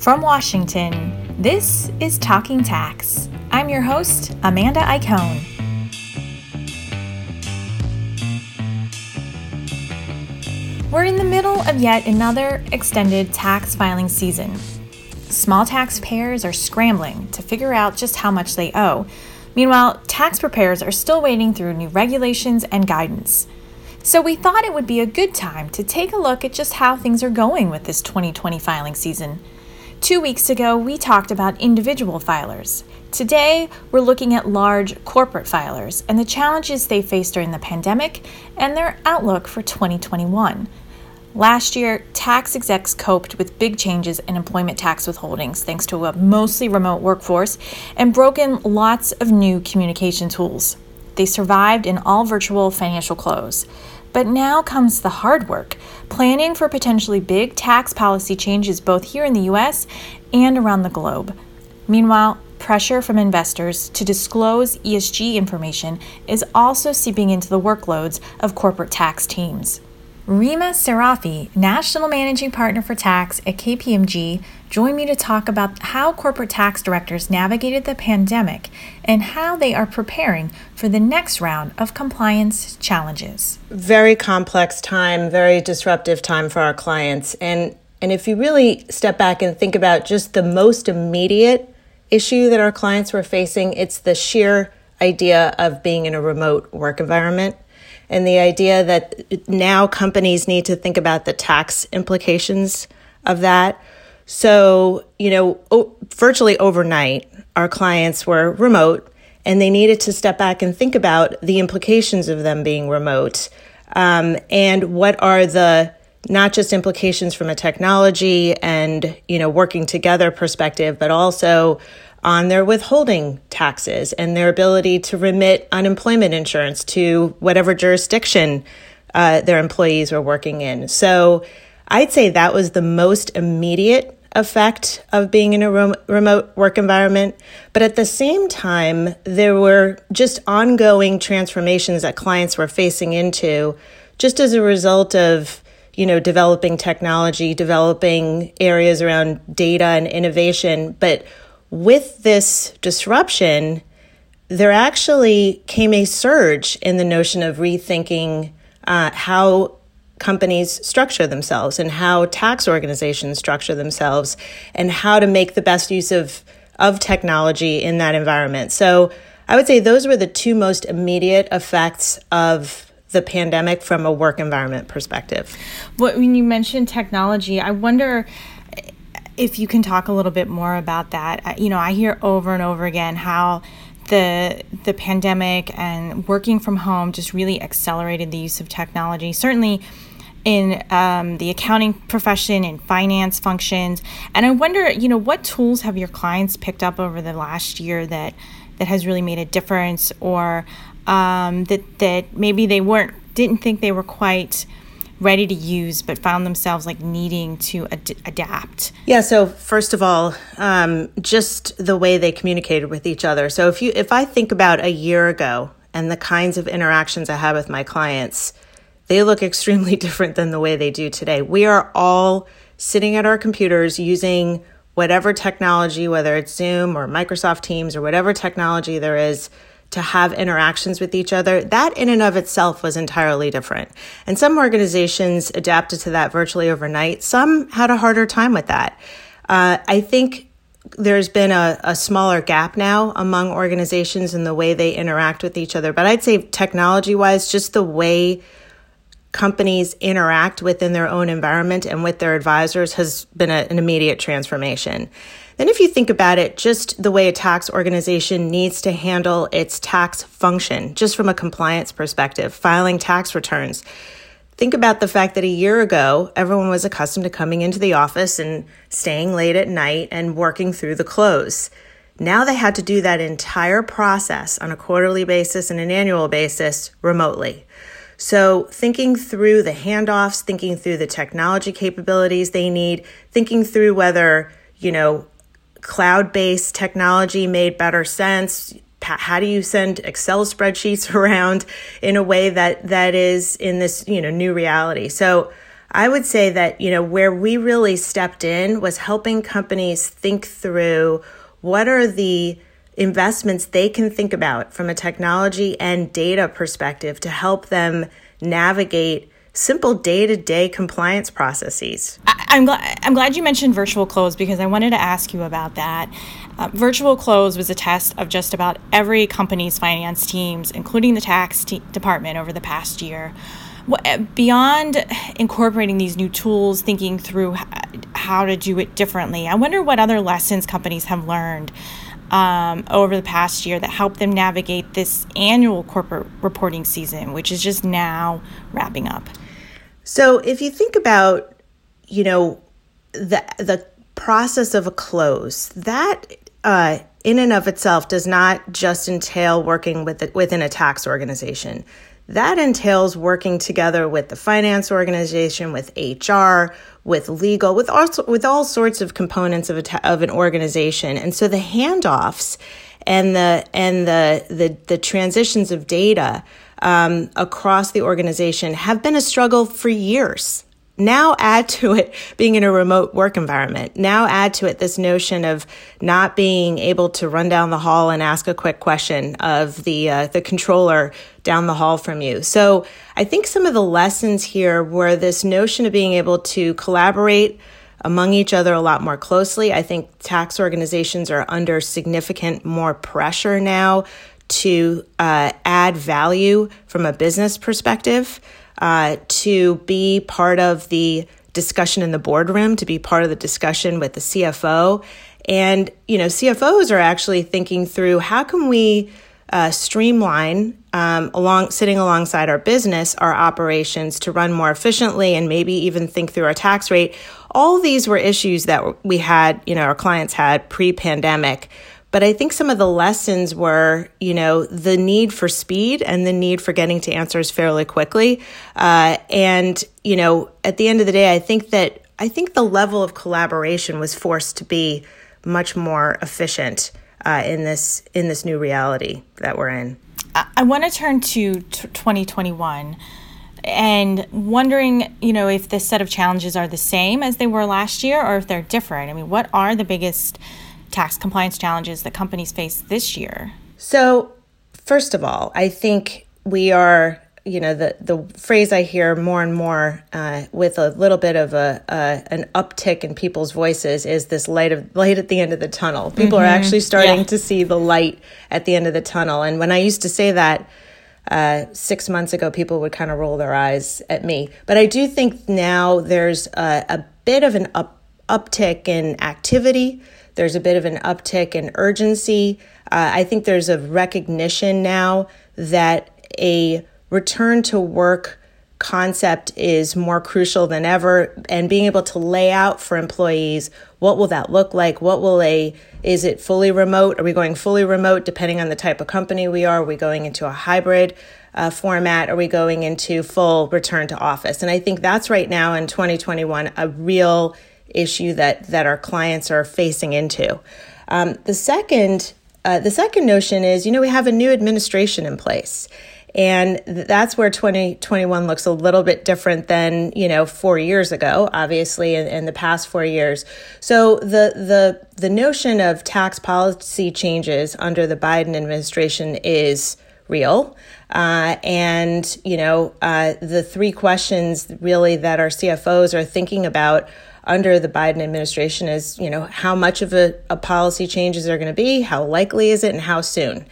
From Washington, this is Talking Tax. I'm your host, Amanda Iacone. We're in the middle of yet another extended tax filing season. Small taxpayers are scrambling to figure out just how much they owe. Meanwhile, tax preparers are still wading through new regulations and guidance. So we thought it would be a good time to take a look at just how things are going with this 2020 filing season. 2 weeks ago, we talked about individual filers. Today, we're looking at large corporate filers and the challenges they faced during the pandemic and their outlook for 2021. Last year, tax execs coped with big changes in employment tax withholdings thanks to a mostly remote workforce and broke in lots of new communication tools. They survived an all-virtual financial close. But now comes the hard work, planning for potentially big tax policy changes both here in the U.S. and around the globe. Meanwhile, pressure from investors to disclose ESG information is also seeping into the workloads of corporate tax teams. Rema Serafi, National Managing Partner for Tax at KPMG, joined me to talk about how corporate tax directors navigated the pandemic and how they are preparing for the next round of compliance challenges. Very complex time, very disruptive time for our clients. And if you really step back and think about just the most immediate issue that our clients were facing, it's the sheer idea of being in a remote work environment. And the idea that now companies need to think about the tax implications of that. So, virtually overnight, our clients were remote and they needed to step back and think about the implications of them being remote. And what are the not just implications from a technology and, working together perspective, but also on their withholding taxes and their ability to remit unemployment insurance to whatever jurisdiction their employees were working in. So I'd say that was the most immediate effect of being in a remote work environment. But at the same time, there were just ongoing transformations that clients were facing into just as a result of developing technology, developing areas around data and innovation. But with this disruption, there actually came a surge in the notion of rethinking how companies structure themselves and how tax organizations structure themselves and how to make the best use of technology in that environment. So I would say those were the two most immediate effects of the pandemic from a work environment perspective. When you mentioned technology, I wonder if you can talk a little bit more about that. I hear over and over again how the pandemic and working from home just really accelerated the use of technology, certainly in the accounting profession and finance functions. And I wonder, what tools have your clients picked up over the last year that has really made a difference, or that maybe they didn't think they were quite ready to use, but found themselves needing to adapt? Yeah. So first of all, just the way they communicated with each other. So if I think about a year ago and the kinds of interactions I had with my clients, they look extremely different than the way they do today. We are all sitting at our computers using whatever technology, whether it's Zoom or Microsoft Teams or whatever technology there is, to have interactions with each other. That in and of itself was entirely different. And some organizations adapted to that virtually overnight. Some had a harder time with that. I think there's been a smaller gap now among organizations in the way they interact with each other. But I'd say technology-wise, just the way companies interact within their own environment and with their advisors has been an immediate transformation. Then if you think about it, just the way a tax organization needs to handle its tax function, just from a compliance perspective, filing tax returns. Think about the fact that a year ago, everyone was accustomed to coming into the office and staying late at night and working through the close. Now they had to do that entire process on a quarterly basis and an annual basis remotely. So thinking through the handoffs, thinking through the technology capabilities they need, thinking through whether, cloud-based technology made better sense. How do you send Excel spreadsheets around in a way that is in this, new reality? So I would say that, you know, where we really stepped in was helping companies think through what are the investments they can think about from a technology and data perspective to help them navigate simple day-to-day compliance processes. I'm glad you mentioned virtual close because I wanted to ask you about that. Virtual close was a test of just about every company's finance teams, including the tax department over the past year. Beyond incorporating these new tools, thinking through how to do it differently, I wonder what other lessons companies have learned over the past year that helped them navigate this annual corporate reporting season, which is just now wrapping up. So if you think about, you know, the process of a close, that in and of itself does not just entail working within a tax organization. That entails working together with the finance organization, with HR, with legal, with all sorts of components of an organization. And so the handoffs and the transitions of data across the organization have been a struggle for years. Now add to it being in a remote work environment. Now add to it this notion of not being able to run down the hall and ask a quick question of the controller down the hall from you. So I think some of the lessons here were this notion of being able to collaborate among each other a lot more closely. I think tax organizations are under significant more pressure now to add value from a business perspective. To be part of the discussion in the boardroom, to be part of the discussion with the CFO. And, you know, CFOs are actually thinking through how can we streamline sitting alongside our business, our operations to run more efficiently and maybe even think through our tax rate. All these were issues that we had, you know, our clients had pre-pandemic. But I think some of the lessons were, you know, the need for speed and the need for getting to answers fairly quickly. And, you know, at the end of the day, I think the level of collaboration was forced to be much more efficient in this new reality that we're in. I want to turn to 2021 and wondering, you know, if this set of challenges are the same as they were last year or if they're different. I mean, what are the biggest tax compliance challenges that companies face this year? So, first of all, I think we are, you know, the phrase I hear more and more with a little bit of an uptick in people's voices is this light at the end of the tunnel. People are actually starting to see the light at the end of the tunnel. And when I used to say that 6 months ago, people would kind of roll their eyes at me. But I do think now there's a bit of an uptick in activity. There's a bit of an uptick in urgency. I think there's a recognition now that a return to work concept is more crucial than ever, and being able to lay out for employees, what will that look like? Is it fully remote? Are we going fully remote depending on the type of company we are? Are we going into a hybrid format? Are we going into full return to office? And I think that's right now in 2021 a real issue that our clients are facing into. The second notion is, you know, we have a new administration in place, and that's where 2021 looks a little bit different than, you know, 4 years ago, obviously in the past 4 years. So the notion of tax policy changes under the Biden administration is real. And, you know, the three questions really that our CFOs are thinking about under the Biden administration is, you know, how much of a policy changes are going to be, how likely is it, and how soon?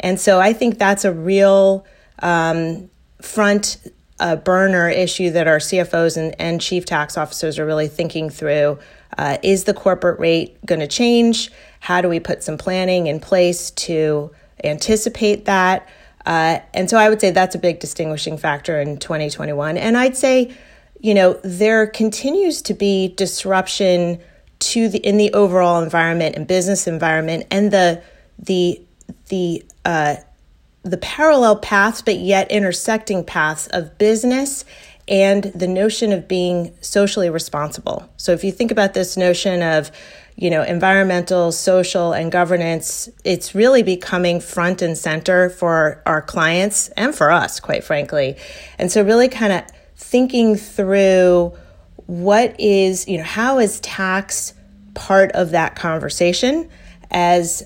And so I think that's a real front burner issue that our CFOs and chief tax officers are really thinking through. Is the corporate rate going to change? How do we put some planning in place to anticipate that? And so I would say that's a big distinguishing factor in 2021. And I'd say, you know, there continues to be disruption in the overall environment and business environment, and the parallel paths, but yet intersecting paths of business and the notion of being socially responsible. So if you think about this notion of, you know, environmental, social, and governance, it's really becoming front and center for our clients and for us, quite frankly. And so really kind of thinking through what is, you know, how is tax part of that conversation as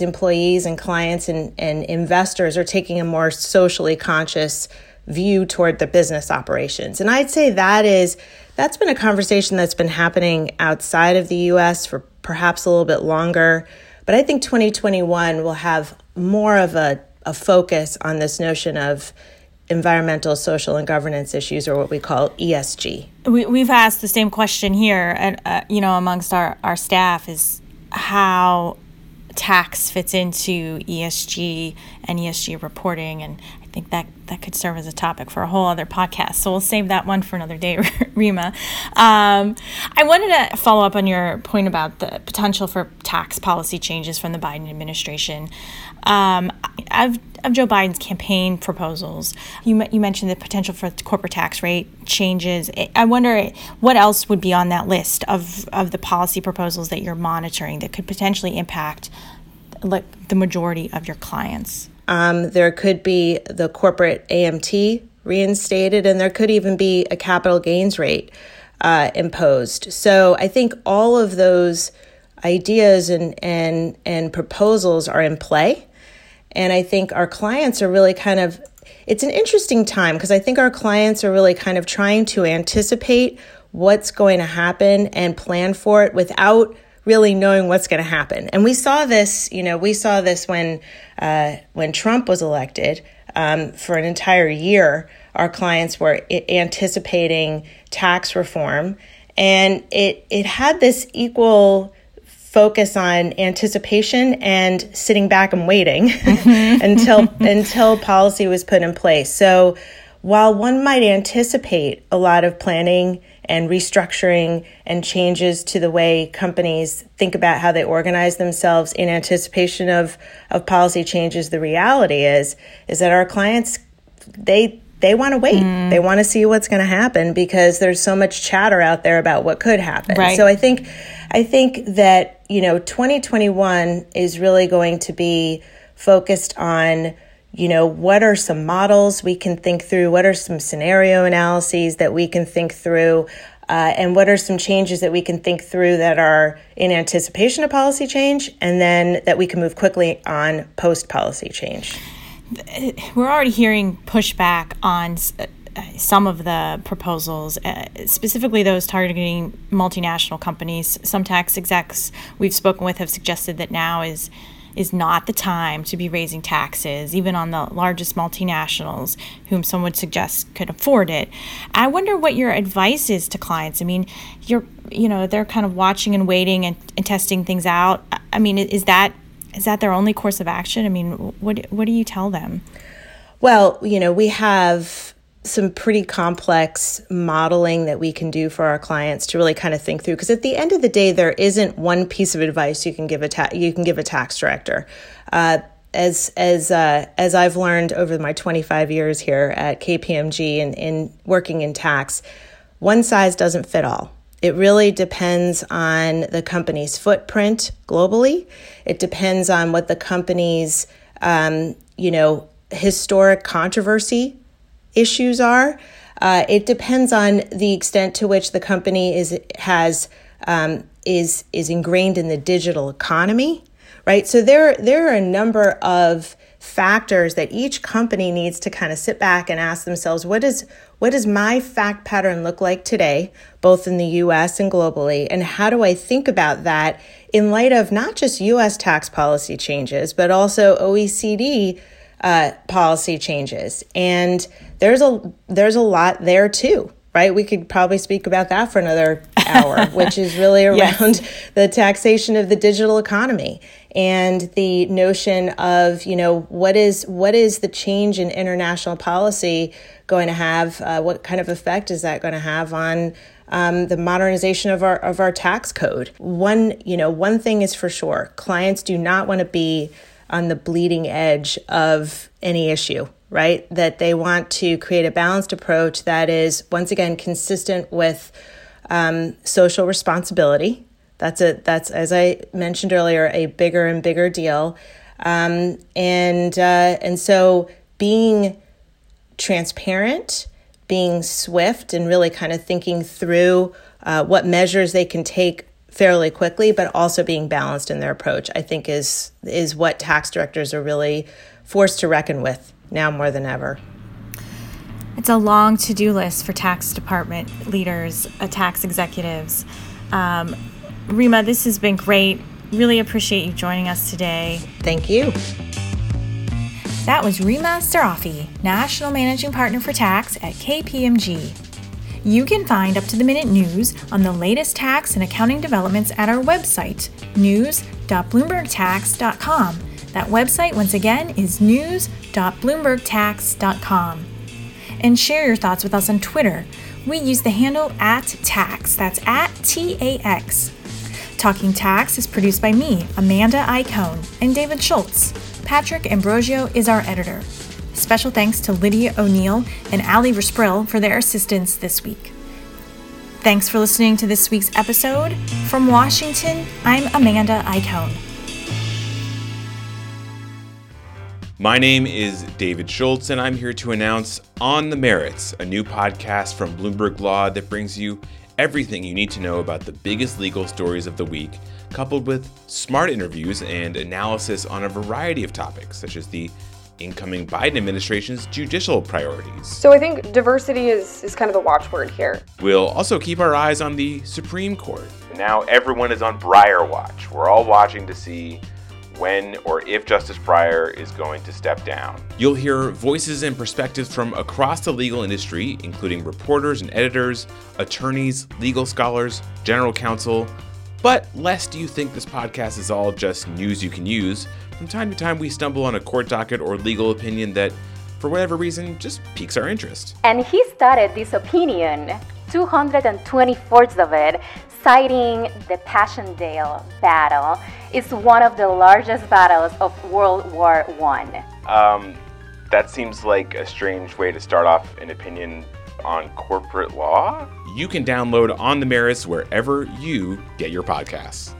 employees and clients and investors are taking a more socially conscious view toward the business operations. And I'd say that's been a conversation that's been happening outside of the US for perhaps a little bit longer. But I think 2021 will have more of a focus on this notion of environmental, social, and governance issues, or what we call ESG. We've asked the same question here, and amongst our staff, is how tax fits into ESG and ESG reporting, and I think that could serve as a topic for a whole other podcast. So we'll save that one for another day, Rima. I wanted to follow up on your point about the potential for tax policy changes from the Biden administration. Of Joe Biden's campaign proposals, you mentioned the potential for corporate tax rate changes. I wonder what else would be on that list of the policy proposals that you're monitoring that could potentially impact the majority of your clients. There could be the corporate AMT reinstated, and there could even be a capital gains rate imposed. So I think all of those ideas and proposals are in play. And I think our clients are really it's an interesting time because I think our clients are really kind of trying to anticipate what's going to happen and plan for it without really knowing what's going to happen. And we saw this when Trump was elected. For an entire year, our clients were anticipating tax reform, and it had this equal focus on anticipation and sitting back and waiting until policy was put in place. So while one might anticipate a lot of planning and restructuring and changes to the way companies think about how they organize themselves in anticipation of policy changes, the reality is that our clients, they want to wait. They want to see what's going to happen because there's so much chatter out there about what could happen. Right. So I think that, 2021 is really going to be focused on, what are some models we can think through? What are some scenario analyses that we can think through? And what are some changes that we can think through that are in anticipation of policy change and then that we can move quickly on post-policy change? We're already hearing pushback on some of the proposals, specifically those targeting multinational companies. Some tax execs we've spoken with have suggested that now is not the time to be raising taxes, even on the largest multinationals, whom some would suggest could afford it. I wonder what your advice is to clients. I mean, they're kind of watching and waiting and testing things out. I mean, is that their only course of action? I mean, what do you tell them? Well, we have some pretty complex modeling that we can do for our clients to really kind of think through. Because at the end of the day, there isn't one piece of advice you can give a tax director. As I've learned over my 25 years here at KPMG and in working in tax, one size doesn't fit all. It really depends on the company's footprint globally. It depends on what the company's, historic controversy issues are. It depends on the extent to which the company is ingrained in the digital economy, right? So there are a number of factors that each company needs to kind of sit back and ask themselves, what does my fact pattern look like today, both in the U.S. and globally, and how do I think about that in light of not just U.S. tax policy changes, but also OECD policy changes? And there's a lot there too, right? We could probably speak about that for another hour, which is really around the taxation of the digital economy and the notion of, what is the change in international policy going to have? What kind of effect is that going to have on the modernization of our tax code? One thing is for sure: clients do not want to be on the bleeding edge of any issue, right? That they want to create a balanced approach that is, once again, consistent with social responsibility. That's as I mentioned earlier, a bigger and bigger deal, and so being transparent, being swift and really kind of thinking through what measures they can take fairly quickly, but also being balanced in their approach, I think is what tax directors are really forced to reckon with now more than ever. It's a long to-do list for tax department leaders, tax executives. Rema, this has been great. Really appreciate you joining us today. Thank you. That was Rema Serafi, National Managing Partner for Tax at KPMG. You can find up-to-the-minute news on the latest tax and accounting developments at our website, news.bloombergtax.com. That website, once again, is news.bloombergtax.com. And share your thoughts with us on Twitter. We use the handle @tax. That's @TAX. Talking Tax is produced by me, Amanda Iacone, and David Schultz. Patrick Ambrosio is our editor. Special thanks to Lydia O'Neill and Ali Verspril for their assistance this week. Thanks for listening to this week's episode. From Washington, I'm Amanda Iacone. My name is David Schultz, and I'm here to announce On the Merits, a new podcast from Bloomberg Law that brings you everything you need to know about the biggest legal stories of the week, coupled with smart interviews and analysis on a variety of topics, such as the incoming Biden administration's judicial priorities. So I think diversity is kind of the watchword here. We'll also keep our eyes on the Supreme Court. Now everyone is on Breyer watch. We're all watching to see when or if Justice Breyer is going to step down. You'll hear voices and perspectives from across the legal industry, including reporters and editors, attorneys, legal scholars, general counsel. But lest you think this podcast is all just news you can use, from time to time we stumble on a court docket or legal opinion that, for whatever reason, just piques our interest. And he started this opinion, 224th of it, citing the Passchendaele battle. It's one of the largest battles of World War I. That seems like a strange way to start off an opinion on corporate law. You can download On the Merits wherever you get your podcasts.